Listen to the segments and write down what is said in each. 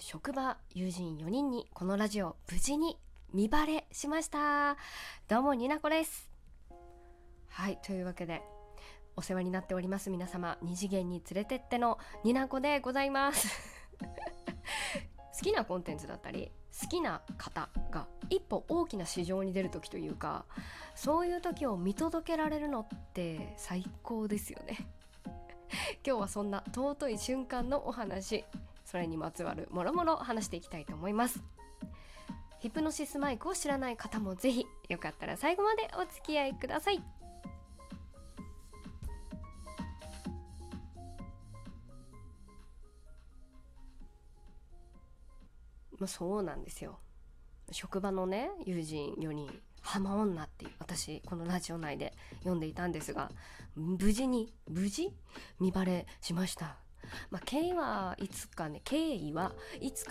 職場、友人4人にこのラジオ無事に見バレしました。どうもになこです。はい、というわけでお世話になっております皆様、二次元に連れてってのになこでございます好きなコンテンツだったり好きな方が一歩大きな市場に出る時というか、そういう時を見届けられるのって最高ですよね今日はそんな尊い瞬間のお話、それにまつわるもろもろ話していきたいと思います。ヒプノシスマイクを知らない方もぜひよかったら最後までお付き合いください。まあ、そうなんですよ。職場のね、友人4人浜女っていう、私このラジオ内で読んでいたんですが、無事見バレしました。まあ、経緯はいつか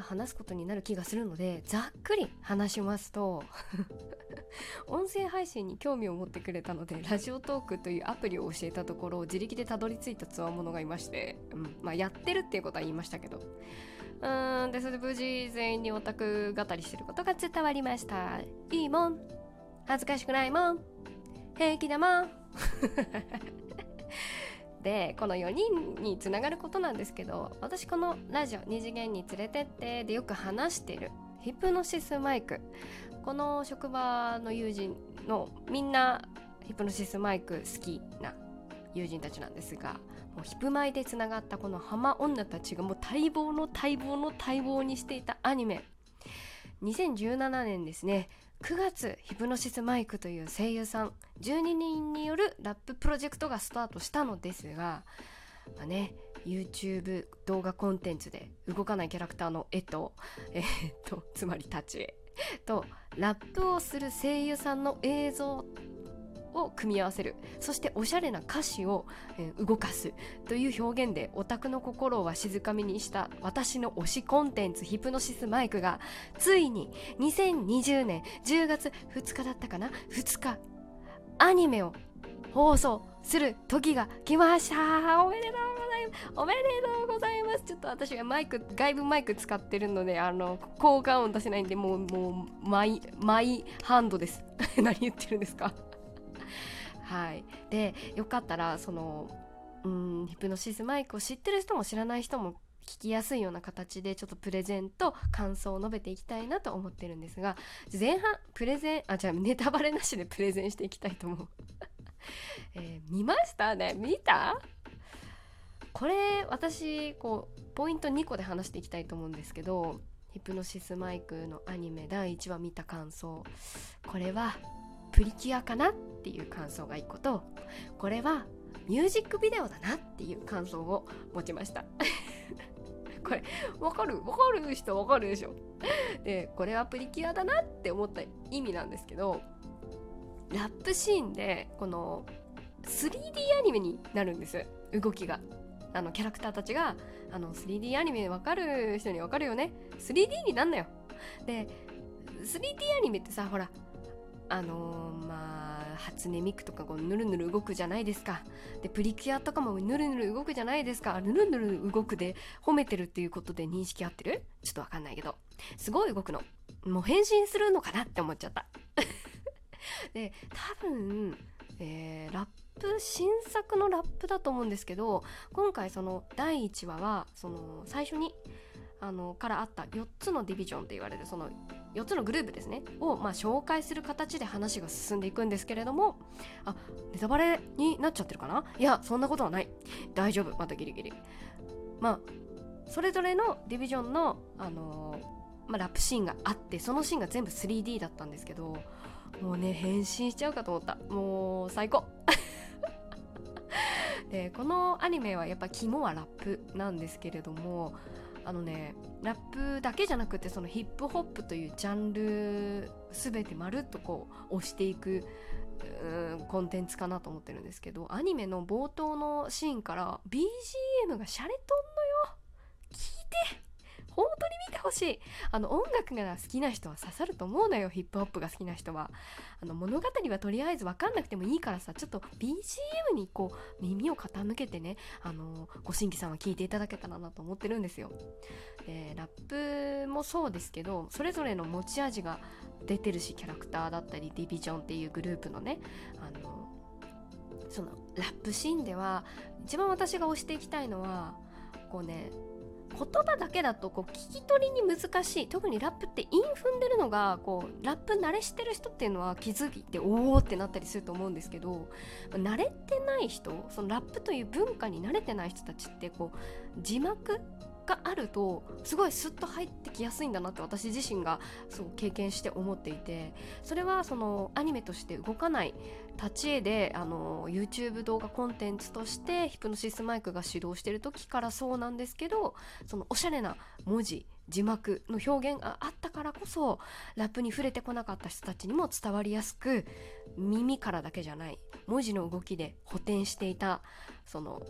話すことになる気がするので、ざっくり話しますと音声配信に興味を持ってくれたのでラジオトークというアプリを教えたところ、自力でたどり着いた強者がいまして、まあ、やってるっていうことは言いましたけど、でそれで無事全員にオタク語りしてることが伝わりました。いいもん、恥ずかしくないもん、平気だもんでこの4人につながることなんですけど、私このラジオ二次元に連れてってでよく話しているヒプノシスマイク、この職場の友人のみんなヒプノシスマイク好きな友人たちなんですが、もうヒプマイでつながったこの浜女たちがもう待望の待望の待望にしていたアニメ、2017年ですね、9月ヒプノシスマイクという声優さん12人によるラッププロジェクトがスタートしたのですが、まあね、YouTube 動画コンテンツで動かないキャラクターの絵と、つまり立ち絵とラップをする声優さんの映像を組み合わせる、そしておしゃれな歌詞を動かすという表現でオタクの心を静かみにした私の推しコンテンツヒプノシスマイクがついに2020年10月2日だったかな、2日アニメを放送する時が来ました。おめでとうございます。ちょっと私が外部マイク使ってるので、効果音出せないんで、もうマイハンドです何言ってるんですかはい、でよかったらそのヒプノシスマイクを知ってる人も知らない人も聞きやすいような形でちょっとプレゼンと感想を述べていきたいなと思ってるんですが、前半ネタバレなしでプレゼンしていきたいと思う、見ましたね。見た？これ私こうポイント2個で話していきたいと思うんですけど、ヒプノシスマイクのアニメ第1話見た感想、これはプリキュアかなっていう感想が1個と、これはミュージックビデオだなっていう感想を持ちましたこれ分かる人分かるでしょ。でこれはプリキュアだなって思った意味なんですけど、ラップシーンでこの 3D アニメになるんです。動きがキャラクターたちが 3D アニメ分かる人に分かるよね、 3D になんなよ。で 3D アニメってさ、ほらまあ初音ミクとかこうぬるぬる動くじゃないですか。でプリキュアとかもぬるぬる動くじゃないですか。ぬるぬる動くで褒めてるっていうことで認識合ってる？ちょっとわかんないけど、すごい動くの。もう変身するのかなって思っちゃったで多分、ラップ新作のラップだと思うんですけど、今回その第1話はその最初にからあった4つのディビジョンって言われるその4つのグループですねを、まあ、紹介する形で話が進んでいくんですけれども、あ、ネタバレになっちゃってるかな。いやそんなことはない、大丈夫、またギリギリ。まあそれぞれのディビジョンの、ラップシーンがあって、そのシーンが全部 3D だったんですけど、もうね変身しちゃうかと思った。もう最高でこのアニメはやっぱ肝はラップなんですけれども、ラップだけじゃなくてそのヒップホップというジャンル全てまるっとこう押していくコンテンツかなと思ってるんですけど、アニメの冒頭のシーンから BGM がシャレとんのよ。聞いて、本当に見たほしい。音楽が好きな人は刺さると思うのよ。ヒップホップが好きな人は物語はとりあえず分かんなくてもいいからさ、ちょっと BGM にこう耳を傾けてね、ご新規さんは聞いていただけたらなと思ってるんですよ。ラップもそうですけど、それぞれの持ち味が出てるし、キャラクターだったりディビジョンっていうグループのね、そのラップシーンでは一番私が推していきたいのはこうね、言葉だけだとこう聞き取りに難しい。特にラップって韻踏んでるのがこうラップ慣れしてる人っていうのは気づいておおってなったりすると思うんですけど、慣れてない人、そのラップという文化に慣れてない人たちってこう字幕があるとすごいスッと入ってきやすいんだなって私自身がそう経験して思っていて、それはそのアニメとして動かない立ち絵でYouTube 動画コンテンツとしてヒプノシスマイクが指導してる時からそうなんですけど、そのおしゃれな文字字幕の表現があったからこそラップに触れてこなかった人たちにも伝わりやすく、耳からだけじゃない文字の動きで補填していたその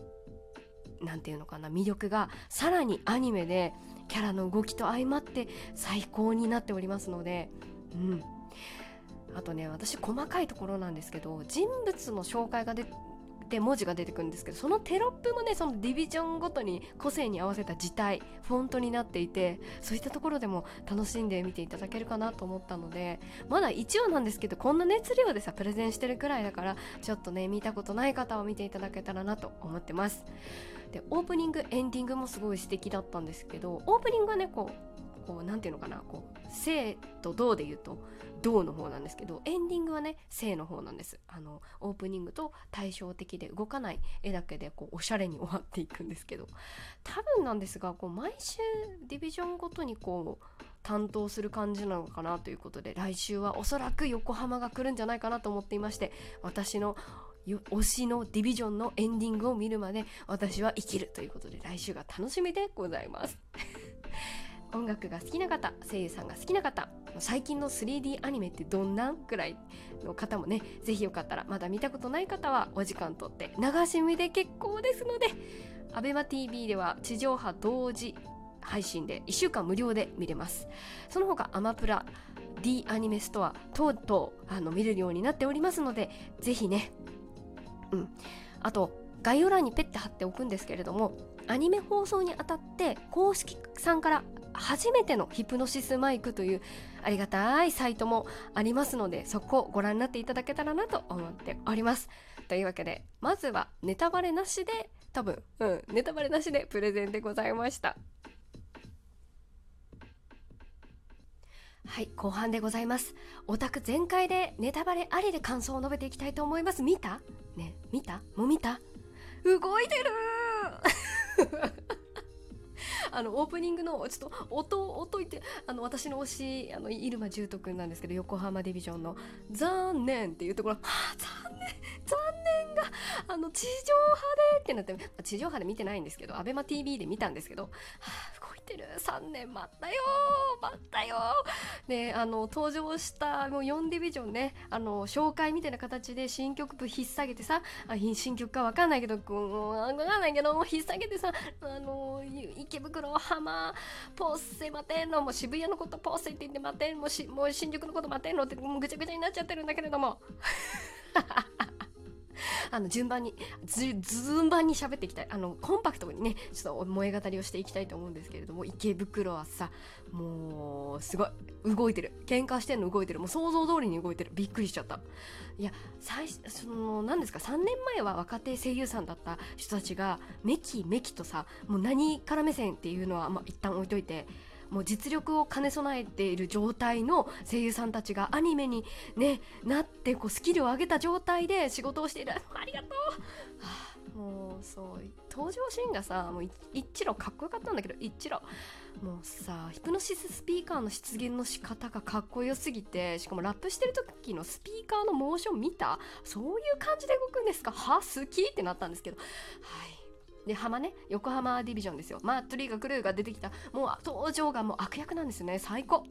なんていうのかな、魅力がさらにアニメでキャラの動きと相まって最高になっておりますので、うん、あとね、私細かいところなんですけど、人物の紹介が出て文字が出てくるんですけど、そのテロップもね、そのディビジョンごとに個性に合わせた字体フォントになっていて、そういったところでも楽しんで見ていただけるかなと思ったので、まだ1話なんですけどこんな熱量でさプレゼンしてるくらいだから、ちょっとね見たことない方は見ていただけたらなと思ってます。でオープニングエンディングもすごい素敵だったんですけど、オープニングはねこうなんていうのかな、こう静と動で言うと動の方なんですけど、エンディングはね静の方なんです。オープニングと対照的で動かない絵だけでこうおしゃれに終わっていくんですけど、多分なんですがこう毎週ディビジョンごとにこう担当する感じなのかなということで、来週はおそらく横浜が来るんじゃないかなと思っていまして、私の推しのディビジョンのエンディングを見るまで私は生きるということで、来週が楽しみでございます。音楽が好きな方、声優さんが好きな方、最近の 3D アニメってどんなんくらいの方もね、ぜひよかったら、まだ見たことない方はお時間とって流し見で結構ですので、ABEMATV では地上波同時配信で1週間無料で見れます。その他アマプラ、D アニメストア等々見れるようになっておりますので、ぜひね、うん、あと概要欄にペッて貼っておくんですけれども、アニメ放送にあたって公式さんから初めてのヒプノシスマイクというありがたいサイトもありますので、そこをご覧になっていただけたらなと思っております。というわけで、まずはネタバレなしでネタバレなしでプレゼンでございました。はい、後半でございます。オタク全開でネタバレありで感想を述べていきたいと思います。見たね、見たもう見た、動いてるオープニングのちょっと音言って私の推し入間重斗くんなんですけど、横浜ディビジョンの残念っていうところ、残念が地上波でってなって、地上波で見てないんですけど、ABEMATV で見たんですけど、動いてる、3年待ったよ。で登場したもう4ディビジョンね、紹介みたいな形で新曲部引っ提げてさ、新曲か分かんないけどもう引っ提げてさ、池袋浜ポッセ待てんの、もう渋谷のことポッセって言って待てんの、もう新宿のこと待てんのってもうぐちゃぐちゃになっちゃってるんだけれども順番に喋っていきたい、コンパクトにねちょっと思い語りをしていきたいと思うんですけれども、池袋はさ、もうすごい動いてる、喧嘩してんの動いてる、もう想像通りに動いてる、びっくりしちゃった。いや、何ですか、3年前は若手声優さんだった人たちがメキメキとさ、もう何から目線っていうのは、一旦置いといて、もう実力を兼ね備えている状態の声優さんたちがアニメに、ね、なってこうスキルを上げた状態で仕事をしている。ありがとう、もうそう登場シーンがさ、もう一路かっこよかったんだけど、一路もうさ、ヒプノシススピーカーの出現の仕方がかっこよすぎて、しかもラップしてる時のスピーカーのモーション見た、そういう感じで動くんですか、は好きってなったんですけど、はい、で横浜ディビジョンですよ。まあトリガークルーが出てきたもう登場がもう悪役なんですよね。最高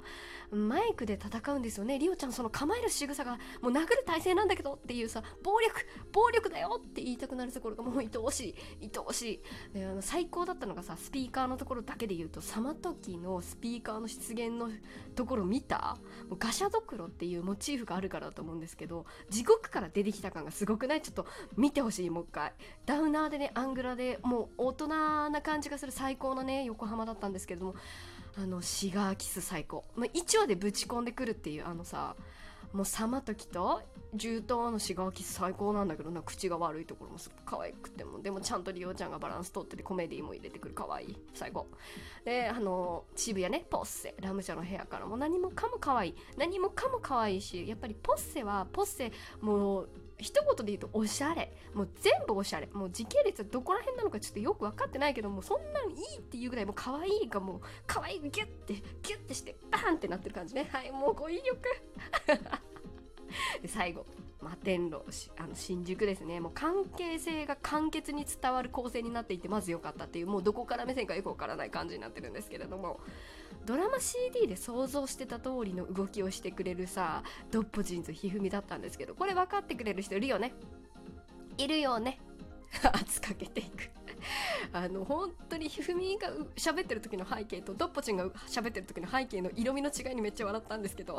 マイクで戦うんですよね。リオちゃんその構える仕草がもう殴る体勢なんだけどっていうさ、暴力だよって言いたくなるところがもう愛おしい愛おしい。で最高だったのがさ、スピーカーのところだけで言うとサマトキのスピーカーの出現のところ見た、もうガシャドクロっていうモチーフがあるからだと思うんですけど、地獄から出てきた感がすごくない？ちょっと見てほしい。もう一回ダウナーでね、アングラでもう大人な感じがする最高なね横浜だったんですけども、シガーキス最高、1話でぶち込んでくるっていうさ、もうサマトキと銃刀のシガーキス最高なんだけどな、口が悪いところもすごく可愛くて、もでもちゃんとリオちゃんがバランス取っててコメディも入れてくる、可愛い最高で、渋谷ねポッセラムちゃんの部屋からも何もかも可愛い、何もかも可愛いし、やっぱりポッセはポッセ、もう一言で言うとおしゃれ、もう全部おしゃれ、もう時系列はどこら辺なのかちょっとよく分かってないけど、もうそんなのいいっていうぐらいもう可愛いがもう可愛いギュッてしてバーンってなってる感じね。はい、もう語彙力で最後摩天楼、新宿ですね。もう関係性が簡潔に伝わる構成になっていて、まず良かったっていう、もうどこから目線かよくわからない感じになってるんですけれども、ドラマ CD で想像してた通りの動きをしてくれるさ、ドッポジンズひふみだったんですけど、これ分かってくれる人いるよね、いるよね圧かけていく本当にひふみが喋ってる時の背景とドッポジンが喋ってる時の背景の色味の違いにめっちゃ笑ったんですけど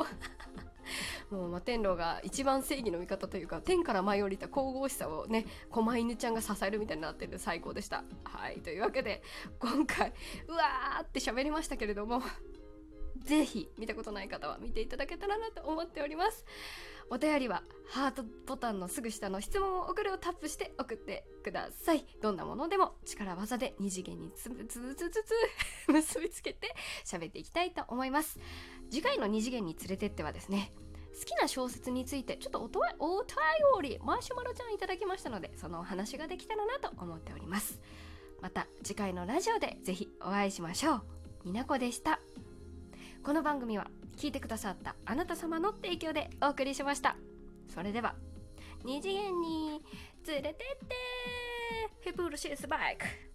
もう摩天楼が一番正義の味方というか、天から舞い降りた神々しさをね、狛犬ちゃんが支えるみたいになってる、最高でした。はい、というわけで今回うわーって喋りましたけれども、ぜひ見たことない方は見ていただけたらなと思っております。お便りはハートボタンのすぐ下の質問を送るをタップして送ってください。どんなものでも力技で二次元につ結びつけて喋っていきたいと思います。次回の二次元に連れてってはですね、好きな小説についてちょっとお便りマシュマロちゃんいただきましたので、そのお話ができたらなと思っております。また次回のラジオでぜひお会いしましょう。みなこでした。この番組は聞いてくださったあなた様の提供でお送りしました。それでは二次元に連れてってヘプールシースバイク